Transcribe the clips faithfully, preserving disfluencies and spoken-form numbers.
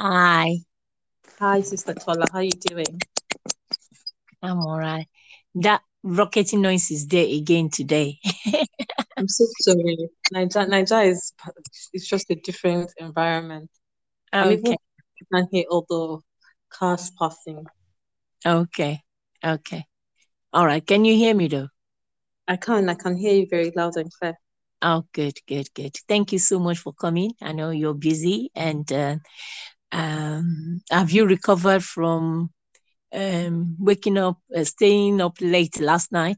Hi. Hi, Sister Tola. How are you doing? I'm all right. That rocketing noise is there again today. I'm so sorry. Niger, Niger is it's just a different environment. Okay. Even, you can hear all the cars passing. Okay. Okay. All right. Can you hear me though? I can. I can hear you very loud and clear. Oh, good, good, good. Thank you so much for coming. I know you're busy. And uh, um, have you recovered from um, waking up, uh, staying up late last night?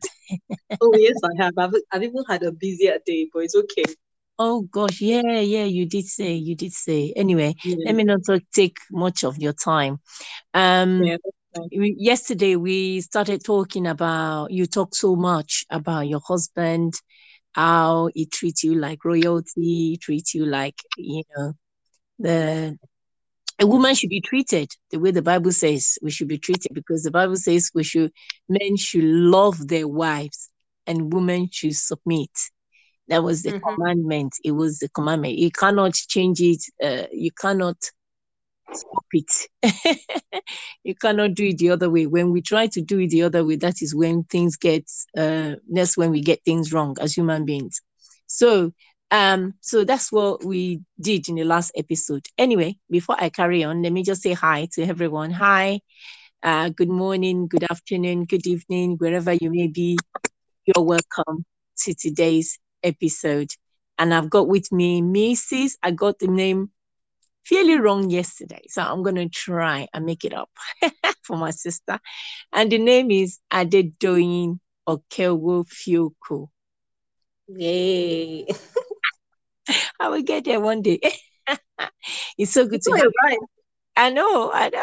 Oh, yes, I have. I've, I've even had a busier day, but it's okay. Oh, gosh. Yeah, yeah, you did say. You did say. Anyway, yeah. Let me not take much of your time. Um, yeah. Yesterday, we started talking about, you talk so much about your husband, how he treats you like royalty, treats you like, you know, the a woman should be treated the way the Bible says we should be treated, because the Bible says we should, men should love their wives and women should submit. That was the mm-hmm. commandment. It was the commandment. You cannot change it. Uh, you cannot stop it. You cannot do it the other way. When we try to do it the other way, that is when things get, uh, that's when we get things wrong as human beings. So, um, so that's what we did in the last episode. Anyway, before I carry on, let me just say hi to everyone. Hi, uh, good morning, good afternoon, good evening, wherever you may be. You're welcome to today's episode. And I've got with me, Missus I got the name fairly wrong yesterday, so I'm going to try and make it up for my sister. And the name is Adedoyin Okewo Fuku. Yay. I will get there one day. It's so good it's to have right. I know, I know.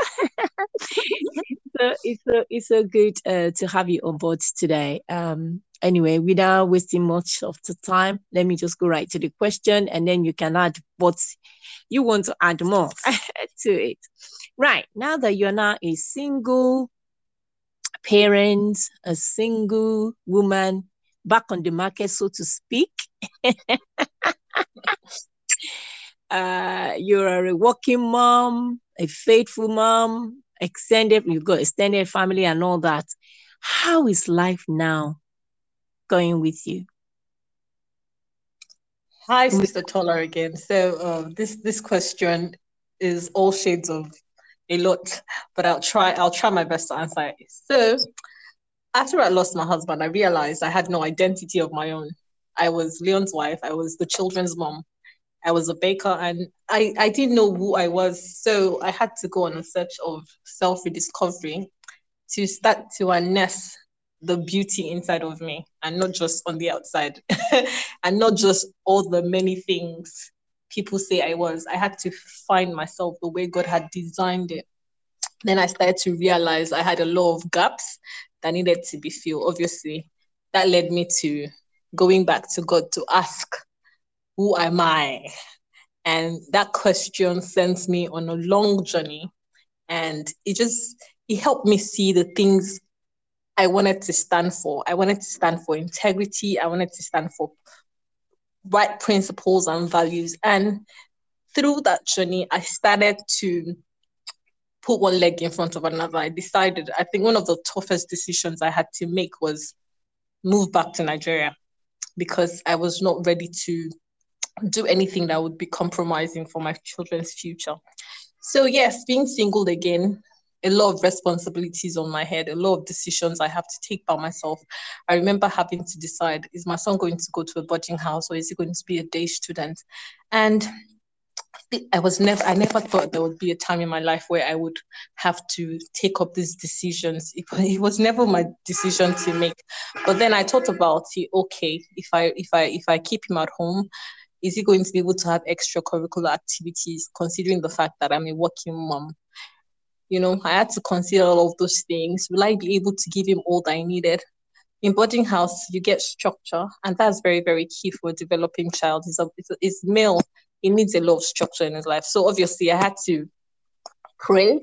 so, it's, so, it's so good uh, to have you on board today. Um, anyway, without wasting much of the time, let me just go right to the question, and then you can add what you want to add more to it. Right, now that you're now a single parent, a single woman, back on the market, so to speak, uh, you're a working mom, a faithful mom, extended, you've got extended family and all that. How is life now going with you? Hi, Sister Tola again. So uh, this this question is all shades of a lot, but I'll try I'll try my best to answer it. So after I lost my husband, I realized I had no identity of my own. I was Leon's wife. I was the children's mom. I was a baker, and I, I didn't know who I was. So I had to go on a search of self-rediscovery to start to unleash the beauty inside of me, and not just on the outside, and not just all the many things people say I was. I had to find myself the way God had designed it. Then I started to realize I had a lot of gaps that needed to be filled. Obviously, that led me to going back to God to ask, who am I? And that question sent me on a long journey, and it just, it helped me see the things I wanted to stand for. I wanted to stand for integrity. I wanted to stand for right principles and values. And through that journey, I started to put one leg in front of another. I decided, I think one of the toughest decisions I had to make was move back to Nigeria, because I was not ready to do anything that would be compromising for my children's future. So yes, being single again, a lot of responsibilities on my head, a lot of decisions I have to take by myself. I remember having to decide, is my son going to go to a boarding house, or is he going to be a day student? And I was never, I never thought there would be a time in my life where I would have to take up these decisions. It, it was never my decision to make. But then I thought about it, okay, if I, if I, if I keep him at home, is he going to be able to have extracurricular activities, considering the fact that I'm a working mom? You know, I had to consider all of those things. Will I be able to give him all that I needed? In boarding house, you get structure, and that's very, very key for a developing child. He's, a, he's male. He needs a lot of structure in his life. So obviously, I had to pray,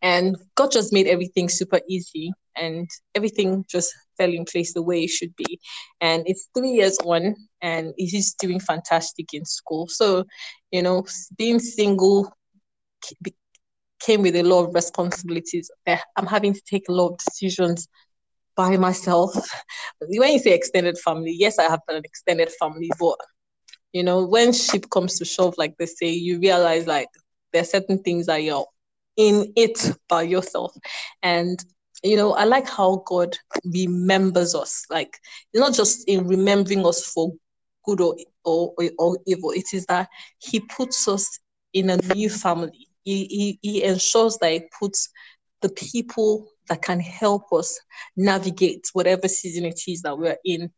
and God just made everything super easy, and everything just fell in place the way it should be. And it's three years on, and he's doing fantastic in school. So, you know, being single came with a lot of responsibilities. I'm having to take a lot of decisions by myself. When you say extended family, yes, I have an extended family, but you know, when ship comes to shove, like they say, you realize like there are certain things that you're in it by yourself. And you know, I like how God remembers us. Like, it's not just in remembering us for good or, or, or evil. It is that he puts us in a new family. He, he, he ensures that he puts the people that can help us navigate whatever season it is that we're in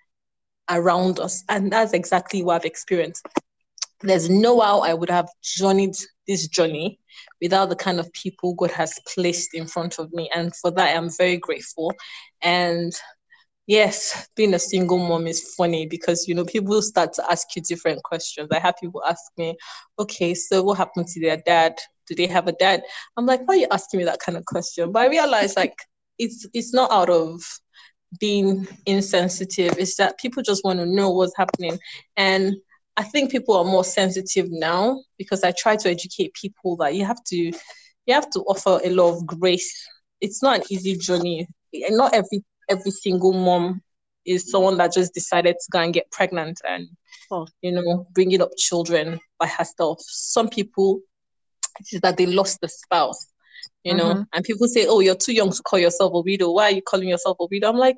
around us. And that's exactly what I've experienced. There's no how I would have journeyed this journey without the kind of people God has placed in front of me. And for that, I'm very grateful. And yes, being a single mom is funny because, you know, people start to ask you different questions. I have people ask me, okay, so what happened to their dad? Do they have a dad? I'm like, why are you asking me that kind of question? But I realized like, it's it's not out of being insensitive. It's that people just want to know what's happening. And I think people are more sensitive now because I try to educate people that you have to you have to offer a lot of grace. It's not an easy journey. Not every every single mom is someone that just decided to go and get pregnant and oh. you know, bringing up children by herself. Some people, it is that they lost the spouse, you know, mm-hmm. and people say, oh, you're too young to call yourself a widow. Why are you calling yourself a widow? I'm like,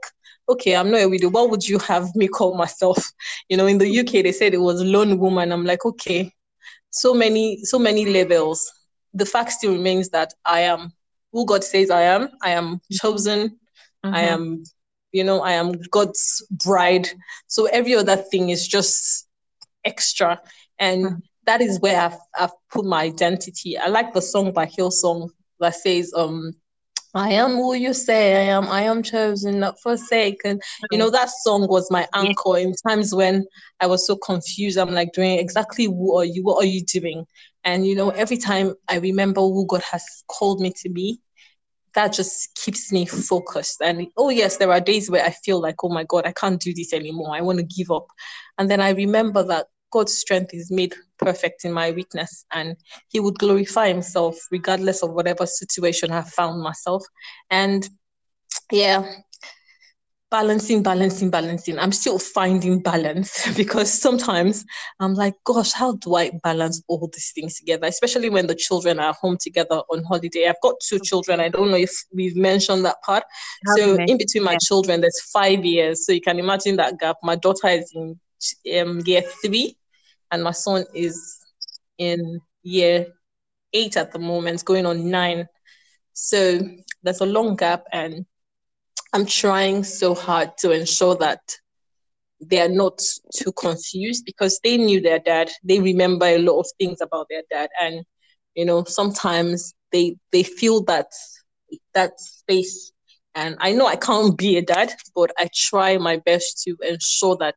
okay, I'm not a widow. What would you have me call myself? You know, in the U K, they said it was lone woman. I'm like, okay, so many, so many levels. The fact still remains that I am who God says I am. I am chosen. Mm-hmm. I am, you know, I am God's bride. So every other thing is just extra. And mm-hmm. that is where I've, I've put my identity. I like the song by Hillsong that says, um, I am who you say I am. I am chosen, not forsaken. You know, that song was my anchor in times when I was so confused. I'm like, doing exactly who are you? What are you doing? And, you know, every time I remember who God has called me to be, that just keeps me focused. And, oh, yes, there are days where I feel like, oh, my God, I can't do this anymore. I want to give up. And then I remember that God's strength is made perfect in my weakness, and he would glorify himself regardless of whatever situation I found myself. And yeah, balancing, balancing, balancing. I'm still finding balance because sometimes I'm like, gosh, how do I balance all these things together? Especially when the children are home together on holiday. I've got two children. I don't know if we've mentioned that part. How so in between my yeah. children, there's five years. So you can imagine that gap. My daughter is in um, year three. And my son is in year eight at the moment, going on nine. So there's a long gap, and I'm trying so hard to ensure that they are not too confused because they knew their dad. They remember a lot of things about their dad. And, you know, sometimes they they feel that that space. And I know I can't be a dad, but I try my best to ensure that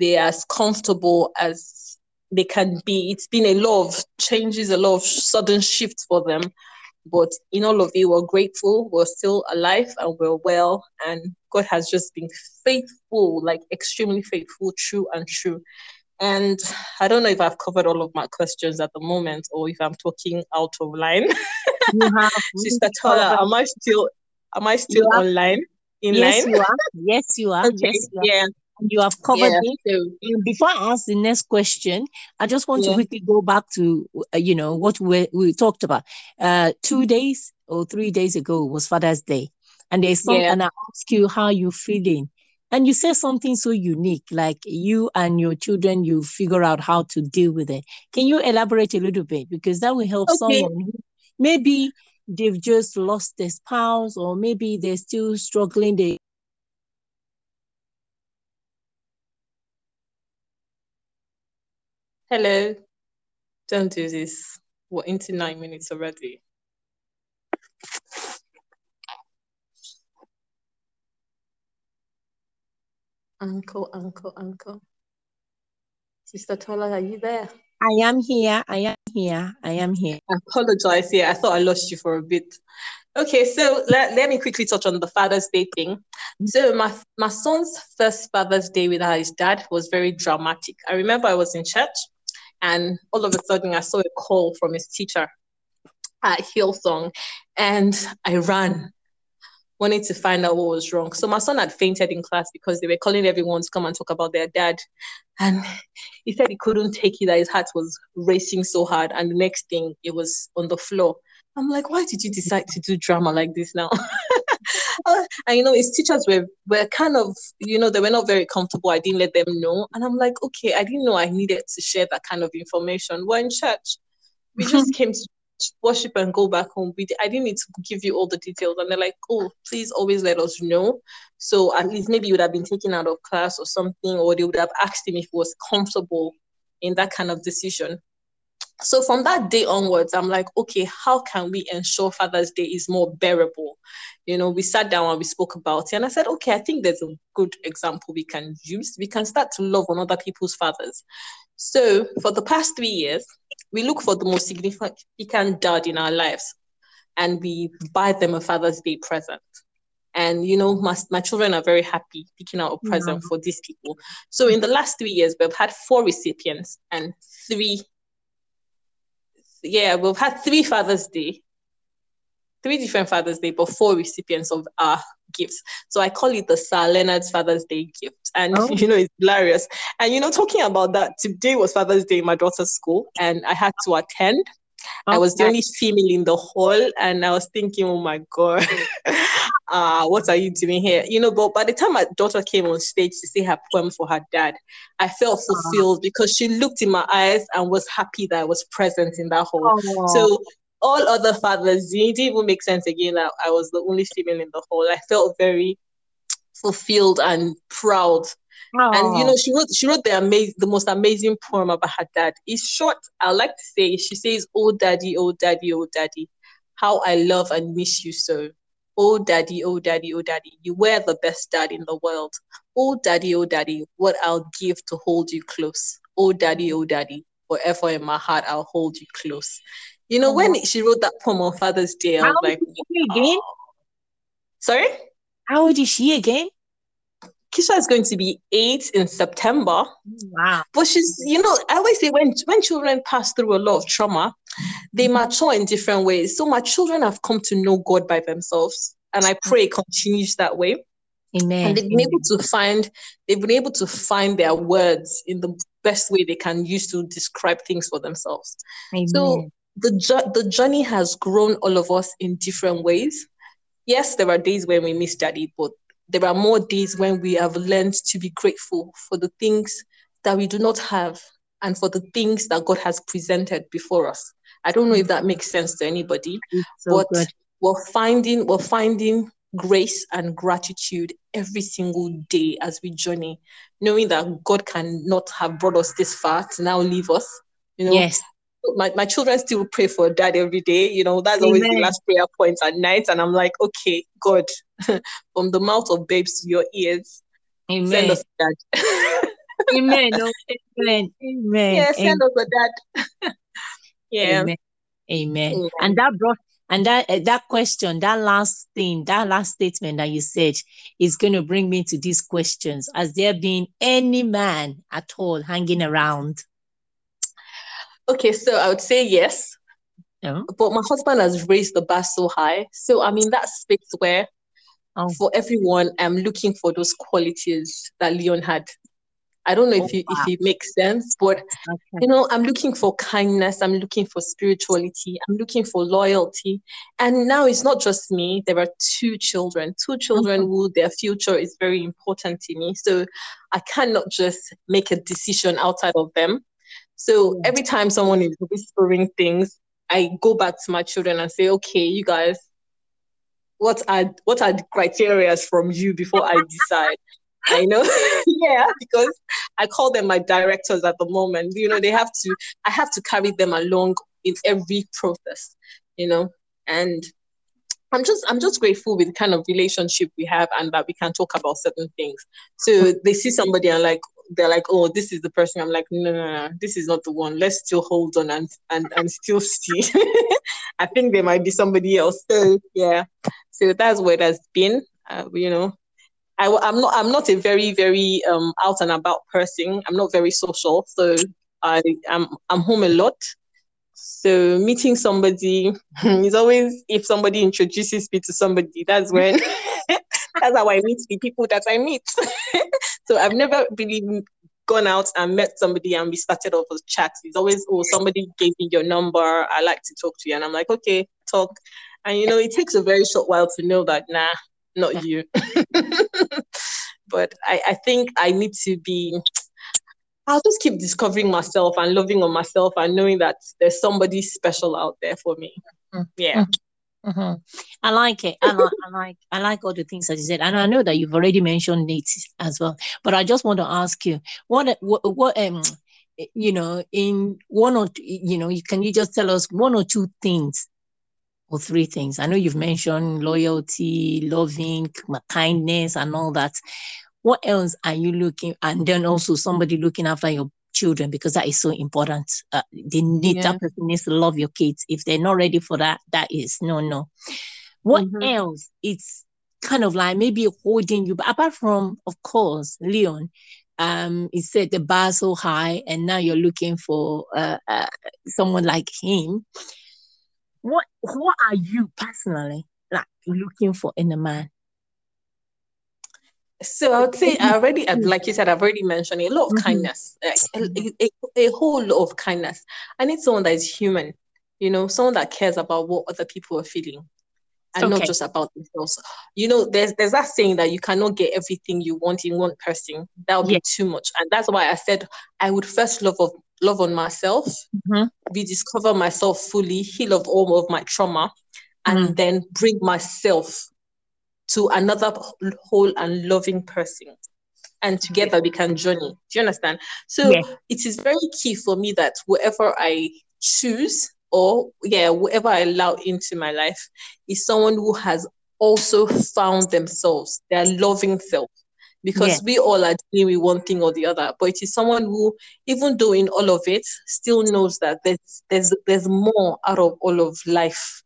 they're as comfortable as they can be. It's been a lot of changes, a lot of sudden shifts for them. But in all of it, we're grateful. We're still alive and we're well. And God has just been faithful, like extremely faithful, true and true. And I don't know if I've covered all of my questions at the moment or if I'm talking out of line. You have. Sister Tola, am I still, am I still online? In yes, line? You are. Yes, you are. Okay. Yes, you are. Yeah. You have covered yeah, it. So. Before I ask the next question, I just want yeah. to quickly go back to, uh, you know, what we, we talked about. Uh, two days or three days ago was Father's Day. And there's some, yeah. and I ask you how you're feeling. And you say something so unique, like you and your children, you figure out how to deal with it. Can you elaborate a little bit? Because that will help okay. someone who maybe they've just lost their spouse, or maybe they're still struggling. They Hello. Don't do this. We're into nine minutes already. Uncle, uncle, uncle. Sister Tola, are you there? I am here. I am here. I am here. I apologize here. Yeah, I thought I lost you for a bit. Okay, so let, let me quickly touch on the Father's Day thing. So my my son's first Father's Day without his dad was very dramatic. I remember I was in church. And all of a sudden, I saw a call from his teacher. at Hillsong, and I ran, wanting to find out what was wrong. So my son had fainted in class because they were calling everyone to come and talk about their dad. And he said he couldn't take it, that his heart was racing so hard. And the next thing, it was on the floor. I'm like, why did you decide to do drama like this now? And, you know, his teachers were, were kind of, you know, they were not very comfortable. I didn't let them know. And I'm like, okay, I didn't know I needed to share that kind of information. We're in church. We just came to worship and go back home. We, I didn't need to give you all the details. And they're like, oh, please always let us know. So at least maybe you would have been taken out of class or something, or they would have asked him if he was comfortable in that kind of decision. So from that day onwards, I'm like, okay, how can we ensure Father's Day is more bearable? You know, we sat down and we spoke about it. And I said, okay, I think there's a good example we can use. We can start to love on other people's fathers. So for the past three years, we look for the most significant dad in our lives and we buy them a Father's Day present. And, you know, my, my children are very happy picking out a present mm-hmm. for these people. So in the last three years, we've had four recipients and three Yeah, we've had three Father's Day, three different Father's Day, but four recipients of our gifts. So I call it the Sir Leonard's Father's Day gift. And, oh. you know, it's hilarious. And, you know, talking about that, today was Father's Day in my daughter's school, and I had to attend. Oh, I was the only female in the hall, and I was thinking, oh, my God, uh, what are you doing here? You know, but by the time my daughter came on stage to say her poem for her dad, I felt fulfilled oh. because she looked in my eyes and was happy that I was present in that hall. Oh. So all other fathers, it didn't even make sense again that I was the only female in the hall. I felt very fulfilled and proud. Oh. And, you know, she wrote she wrote the amaz- the most amazing poem about her dad. It's short, I like to say. She says, "Oh, daddy, oh, daddy, oh, daddy, how I love and miss you so. Oh, daddy, oh, daddy, oh, daddy, you were the best dad in the world. Oh, daddy, oh, daddy, what I'll give to hold you close. Oh, daddy, oh, daddy, forever in my heart I'll hold you close." You know, oh. when she wrote that poem on Father's Day, I was how like, oh. again? Sorry? How old is she again? Kisha is going to be eight in September. Wow. But she's, you know, I always say when, when children pass through a lot of trauma, they mature in different ways. So my children have come to know God by themselves. And I pray it continues that way. Amen. And they've been able to find, they've been able to find their words in the best way they can use to describe things for themselves. Amen. So the, the journey has grown all of us in different ways. Yes, there are days when we miss daddy, but there are more days when we have learned to be grateful for the things that we do not have and for the things that God has presented before us. I don't know if that makes sense to anybody, so but good. we're finding we're finding grace and gratitude every single day as we journey, knowing that God cannot have brought us this far to now leave us. You know, yes. My, my children still pray for dad every day. You know, that's Amen. Always the last prayer point at night. And I'm like, okay, God, from the mouth of babes to your ears, Amen. Send us a dad. Amen. Oh, Amen. Amen. Yeah, send Amen. Us a dad. Yeah. Amen. Amen. Amen. And that brought, and that, uh, that question, that last thing, that last statement that you said is going to bring me to these questions. Has there been any man at all hanging around? Okay, so I would say yes, yeah. but my husband has raised the bar so high. So I'm in that space where oh. for everyone, I'm looking for those qualities that Leon had. I don't know oh, if, you, wow. if it makes sense, but okay. you know, I'm looking for kindness. I'm looking for spirituality. I'm looking for loyalty. And now it's not just me. There are two children, two children mm-hmm. who their future is very important to me. So I cannot just make a decision outside of them. So every time someone is whispering things, I go back to my children and say, okay, you guys, what are what are the criteria from you before I decide? I know, yeah, because I call them my directors at the moment. You know, they have to, I have to carry them along in every process, you know, and I'm just I'm just grateful with the kind of relationship we have and that we can talk about certain things. So they see somebody and like, they're like, oh, this is the person. I'm like, no, no, no, this is not the one. Let's still hold on and and, and still see. I think there might be somebody else. So yeah, so that's where that's been. Uh, you know, I, I'm not I'm not a very very um out and about person. I'm not very social, so I I'm I'm home a lot. So meeting somebody is always, if somebody introduces me to somebody, that's when, that's how I meet the people that I meet. So I've never really gone out and met somebody and we started off with chats. It's always, oh, somebody gave me your number. I like to talk to you. And I'm like, okay, talk. And, you know, it takes a very short while to know that, nah, not you. But I, I think I need to be... I'll just keep discovering myself and loving on myself and knowing that there's somebody special out there for me. Mm-hmm. Yeah. Mm-hmm. I like it. I like, I like I like all the things that you said. And I know that you've already mentioned it as well. But I just want to ask you, what, what, what um, you know, in one or, you know, can you just tell us one or two things or three things? I know you've mentioned loyalty, loving, kindness and all that. What else are you looking, and then also somebody looking after your children, because that is so important. Uh, they need, yeah. That person needs to love your kids. If they're not ready for that, that is no, no. What mm-hmm. else? It's kind of like maybe holding you, but apart from, of course, Leon, um, he said the bar so high and now you're looking for uh, uh, someone like him. What, what are you personally like looking for in a man? So I would say I already, like you said, I've already mentioned a lot of mm-hmm. kindness, a, a, a whole lot of kindness. I need someone that is human, you know, someone that cares about what other people are feeling and okay. not just about themselves. You know, there's there's that saying that you cannot get everything you want in one person. That would yeah. be too much. And that's why I said I would first love of, love on myself, mm-hmm. rediscover myself fully, heal of all of my trauma, and mm-hmm. then bring myself to another whole and loving person. And together we can journey. Do you understand? So yeah. it is very key for me that whoever I choose or, yeah, whoever I allow into my life is someone who has also found themselves, their loving self. Because yeah. we all are dealing with one thing or the other. But it is someone who, even though in all of it, still knows that there's there's, there's more out of all of life.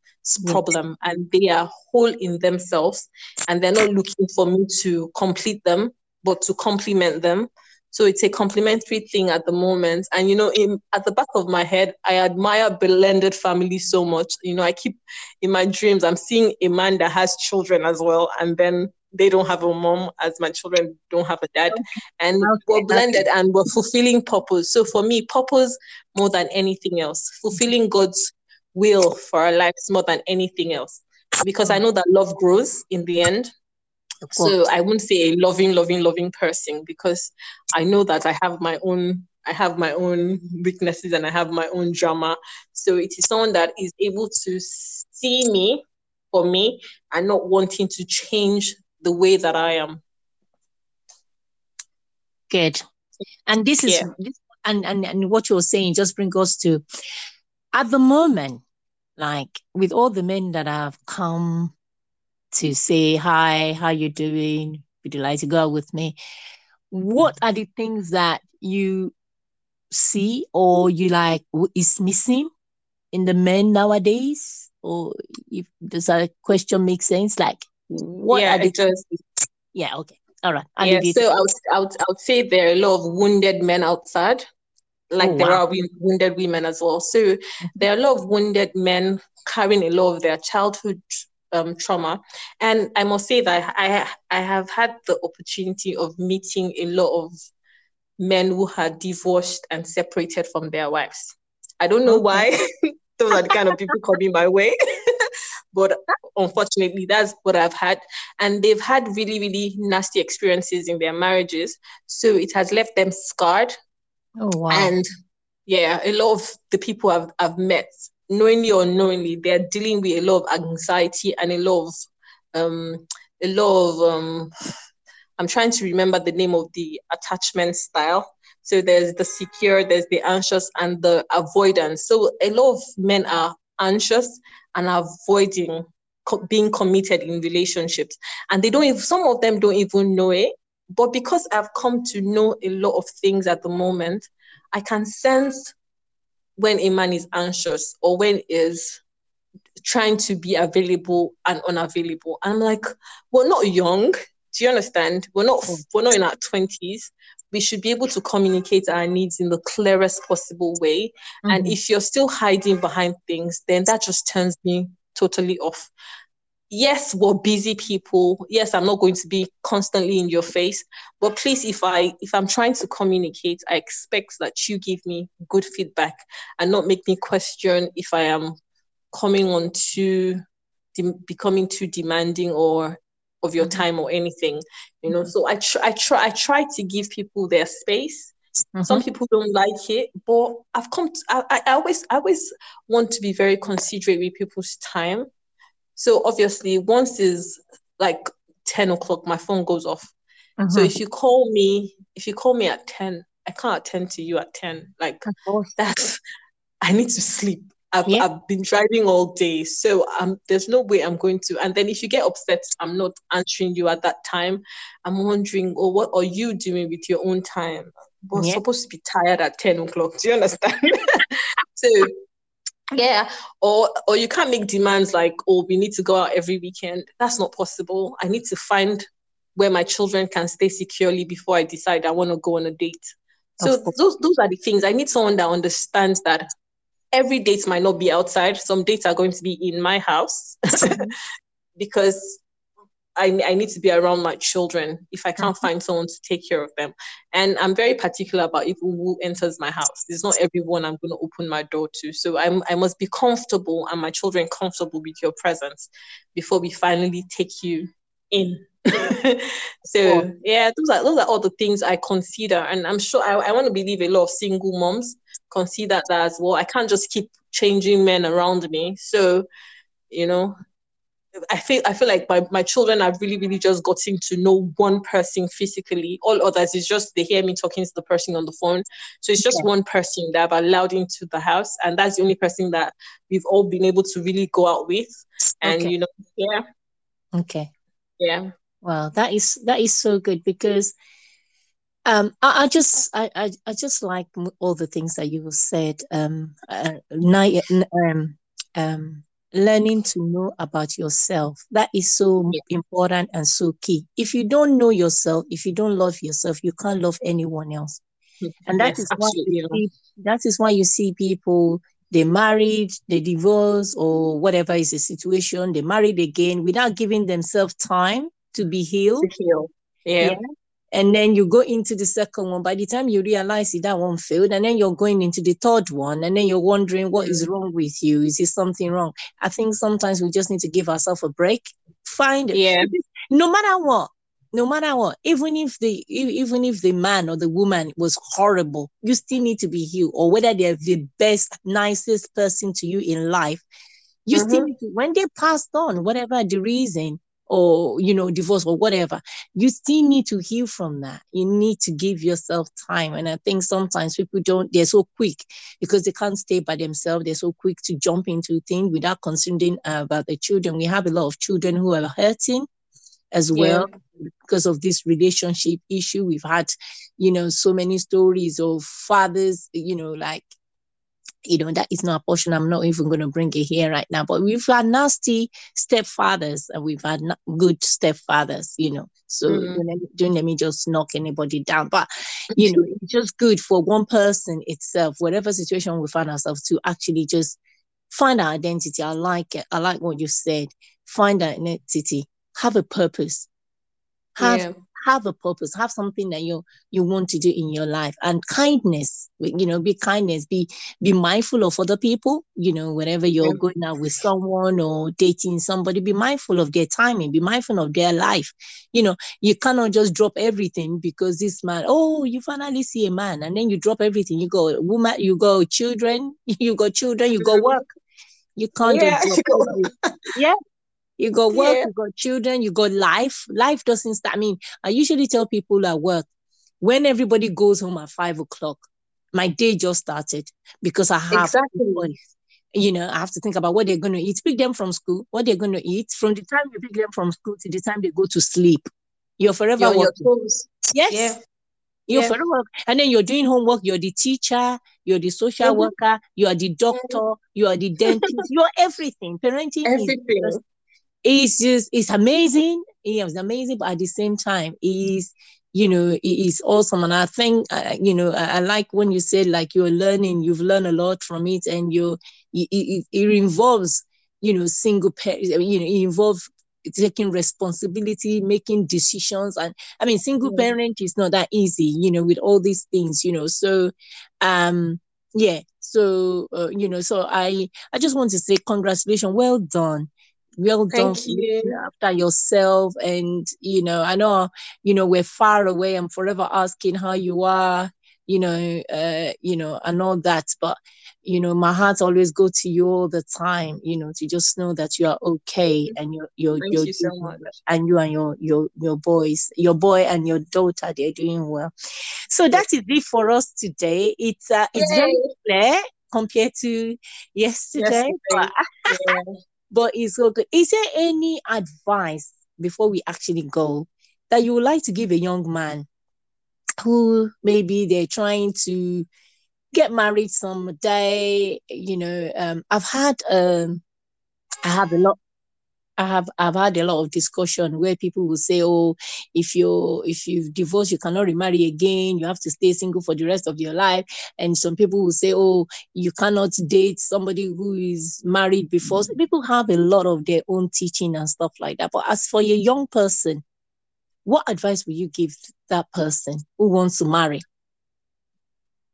Problem, and they are whole in themselves, and they're not looking for me to complete them but to complement them. So it's a complementary thing at the moment. And you know, in at the back of my head, I admire blended family so much. You know, I keep in my dreams, I'm seeing a man that has children as well, and then they don't have a mom, as my children don't have a dad, and okay, we're blended and we're fulfilling purpose. So for me, purpose more than anything else, fulfilling God's will for our lives more than anything else, because I know that love grows in the end. So I wouldn't say a loving, loving, loving person, because I know that I have my own, I have my own weaknesses and I have my own drama. So it is someone that is able to see me for me and not wanting to change the way that I am. Good, and this is yeah. this, and and and what you're saying just brings us to. At the moment, like with all the men that have come to say, hi, how you doing? Would you like to go with me? What are the things that you see or you like is missing in the men nowadays? Or if does that question make sense? Like what yeah, are the things? Yeah, okay. All right. I'll yeah, so I would, I, would, I would say there are a lot of wounded men outside. Like oh, there wow. are wounded women as well. So there are a lot of wounded men carrying a lot of their childhood um, trauma. And I must say that I I have had the opportunity of meeting a lot of men who had divorced and separated from their wives. I don't know why. Those are the kind of people coming my way. But unfortunately, that's what I've had. And they've had really, really nasty experiences in their marriages. So it has left them scarred. Oh, wow. And yeah, a lot of the people I've, I've met, knowingly or unknowingly, they're dealing with a lot of anxiety and a lot of, um, a lot of, um, I'm trying to remember the name of the attachment style. So there's the secure, there's the anxious and the avoidance. So a lot of men are anxious and avoiding co- being committed in relationships. And they don't even, some of them don't even know it. But because I've come to know a lot of things at the moment, I can sense when a man is anxious or when is trying to be available and unavailable. And I'm like, we're not young. Do you understand? We're not, we're not in our twenties. we should be able to communicate our needs in the clearest possible way. Mm-hmm. And if you're still hiding behind things, then that just turns me totally off. Yes, we're busy people. Yes, I'm not going to be constantly in your face. But please, if, I, if I'm trying to communicate, I expect that you give me good feedback and not make me question if I am coming on too, de- becoming too demanding or of your time or anything, you know. Mm-hmm. So I try, I try, I try to give people their space. Mm-hmm. Some people don't like it, but I've come. To, I, I always, I always want to be very considerate with people's time. So obviously, once it's like ten o'clock, my phone goes off. Mm-hmm. So if you call me, if you call me at ten, I can't attend to you at ten. Like that's, I need to sleep. I've, yeah. I've been driving all day, so um, there's no way I'm going to. And then if you get upset, I'm not answering you at that time. I'm wondering, oh, what are you doing with your own time? We're yeah. supposed to be tired at ten o'clock. Do you understand? So, yeah. Or, or you can't make demands like, oh, we need to go out every weekend. That's not possible. I need to find where my children can stay securely before I decide I want to go on a date. So those those are the things. I need someone that understands that every date might not be outside. Some dates are going to be in my house because I, I need to be around my children if I can't mm-hmm. find someone to take care of them. And I'm very particular about even who enters my house. It's not everyone I'm going to open my door to. So I'm, I must be comfortable and my children comfortable with your presence before we finally take you in. So, cool. yeah, those are, those are all the things I consider. And I'm sure I, I want to believe a lot of single moms consider that as well. I can't just keep changing men around me. So, you know, I feel I feel like my, my children have really, really just gotten to know one person physically. All others is just they hear me talking to the person on the phone. So it's just yeah. one person that I've allowed into the house. And that's the only person that we've all been able to really go out with. And, okay. you know, yeah. Okay. Yeah. Wow, that is that is so good because um, I, I just I, I, I just like all the things that you said. Um, uh, um, um, learning to know about yourself, that is so yeah. important and so key. If you don't know yourself, if you don't love yourself, you can't love anyone else. And that yes, is why you see, that is why you see people. They married, they divorced, or whatever is the situation. They married again without giving themselves time to be healed. To heal. yeah. yeah. And then you go into the second one. By the time you realize it, that one failed, and then you're going into the third one, and then you're wondering what is wrong with you. Is there something wrong? I think sometimes we just need to give ourselves a break. Find it. Yeah. No matter what. No matter what, even if the even if the man or the woman was horrible, you still need to be healed. Or whether they're the best, nicest person to you in life, you mm-hmm. still need to, when they passed on, whatever the reason, or you know, divorce or whatever, you still need to heal from that. You need to give yourself time. And I think sometimes people don't. They're so quick because they can't stay by themselves. They're so quick to jump into things without considering uh, about the children. We have a lot of children who are hurting as well yeah. because of this relationship issue. We've had, you know, so many stories of fathers, you know, like, you know, that is not a portion. I'm not even going to bring it here right now, but we've had nasty stepfathers and we've had not good stepfathers, you know, so mm-hmm. don't, let me, don't let me just knock anybody down, but, you know, it's just good for one person itself, whatever situation we find ourselves to actually just find our identity. I like it. I like what you said. Find our identity. Have a purpose, have yeah. have a purpose, have something that you you want to do in your life. And kindness, you know, be kindness, be be mindful of other people. You know, whenever you're yeah. going out with someone or dating somebody, be mindful of their timing, be mindful of their life. You know, you cannot just drop everything because this man. Oh, you finally see a man, and then you drop everything. You go woman, you go children, you go children, you go work. You can't yeah. just drop everything. yeah. You got work, yeah. you got children, you got life. Life doesn't start. I mean, I usually tell people at work, when everybody goes home at five o'clock, my day just started because I have, exactly. you know, I have to think about what they're going to eat. Pick them from school, what they're going to eat. From the time you pick them from school to the time they go to sleep, you're forever you're working. Your yes. Yeah. You're yeah. forever. And then you're doing homework. You're the teacher. You're the social mm-hmm. worker. You are the doctor. Mm-hmm. You are the dentist. You're everything. Parenting everything. Is It's just, it's amazing. It was amazing, but at the same time, it's you know, it's awesome. And I think, uh, you know, I, I like when you said like you're learning, you've learned a lot from it, and you it, it, it involves, you know, single parents, you know, it involves taking responsibility, making decisions. And I mean, single yeah. parent is not that easy, you know, with all these things, you know, so, um, yeah. So, uh, you know, so I, I just want to say congratulations. Well done. Well done. Thank you. After yourself. And, you know, I know, you know, we're far away. I'm forever asking how you are, you know, uh, you know, and all that. But, you know, my heart always goes to you all the time, you know, to just know that you are okay. And you're, you're, Thank you're you so much. And you and your, your, your boys, your boy and your daughter, they're doing well. So that is it for us today. It's, uh, it's very clear compared to yesterday. yesterday. But, but it's so good. Is there any advice before we actually go that you would like to give a young man who maybe they're trying to get married someday? You know, um, I've had, um, I have a lot, I have, I've had a lot of discussion where people will say, "Oh, if you if you've divorced, you cannot remarry again. You have to stay single for the rest of your life." And some people will say, "Oh, you cannot date somebody who is married before." So people have a lot of their own teaching and stuff like that. But as for a young person, what advice would you give that person who wants to marry?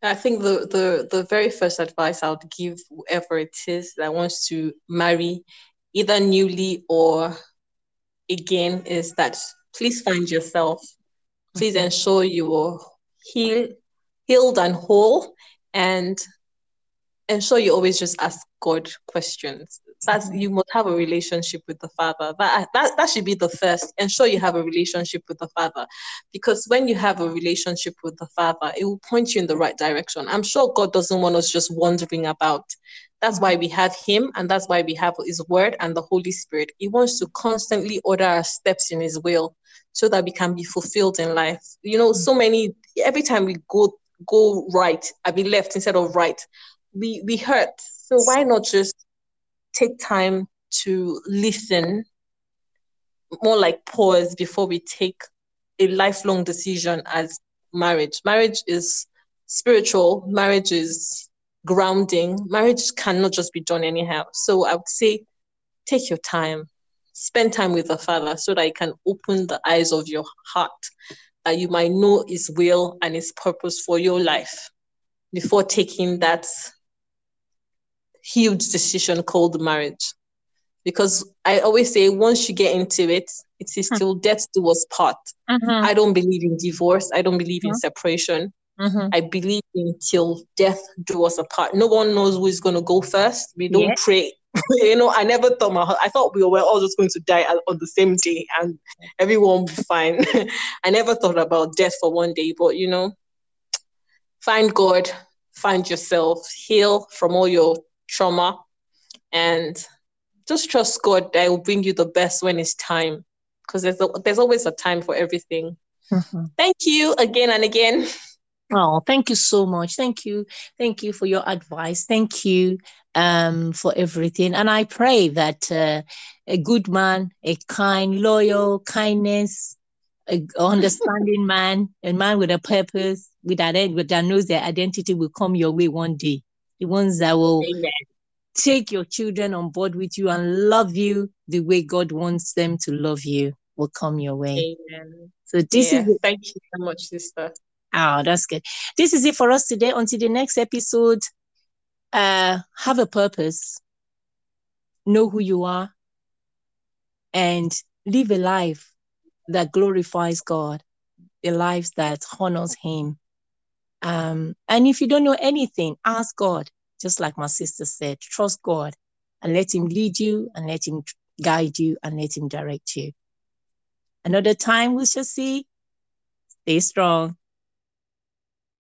I think the, the, the very first advice I would give whoever it is that wants to marry, either newly or again, is that please find yourself. Please mm-hmm. ensure you are heal, healed and whole, and ensure you always just ask God questions. That's, you must have a relationship with the Father. That, that that should be the first. Ensure you have a relationship with the Father, because when you have a relationship with the Father, it will point you in the right direction. I'm sure God doesn't want us just wandering about. That's why we have Him, and that's why we have His Word and the Holy Spirit. He wants to constantly order our steps in His will so that we can be fulfilled in life. You know, so many, every time we go go right, I mean left instead of right, we we hurt. So why not just take time to listen, more like pause before we take a lifelong decision as marriage. Marriage is spiritual. Marriage is grounding. Marriage cannot just be done anyhow. So I would say, take your time, spend time with the Father so that you can open the eyes of your heart, that you might know His will and His purpose for your life before taking that huge decision called marriage. Because I always say, once you get into it, it is till death do us part. Mm-hmm. I don't believe in divorce. I don't believe mm-hmm. in separation. Mm-hmm. I believe in till death do us apart. No one knows who is going to go first. We don't yeah. pray. You know, I never thought my I thought we were all just going to die on the same day and everyone would be fine. I never thought about death for one day, but you know, find God, find yourself, heal from all your trauma, and just trust God that will bring you the best when it's time, because there's a, there's always a time for everything. Mm-hmm. Thank you again and again. Oh, thank you so much. Thank you. Thank you for your advice. Thank you um, for everything. And I pray that uh, a good man, a kind, loyal, kindness, an understanding man, a man with a purpose, with that end, with that knows their identity, will come your way one day. The ones that will Amen. Take your children on board with you and love you the way God wants them to love you will come your way. Amen. So this yeah. is... Thank you so much, sister. Oh, that's good. This is it for us today. Until the next episode, uh, have a purpose. Know who you are. And live a life that glorifies God. A life that honors Him. Um, and if you don't know anything, ask God, just like my sister said, trust God and let Him lead you and let Him guide you and let Him direct you. Another time we shall see. Stay strong.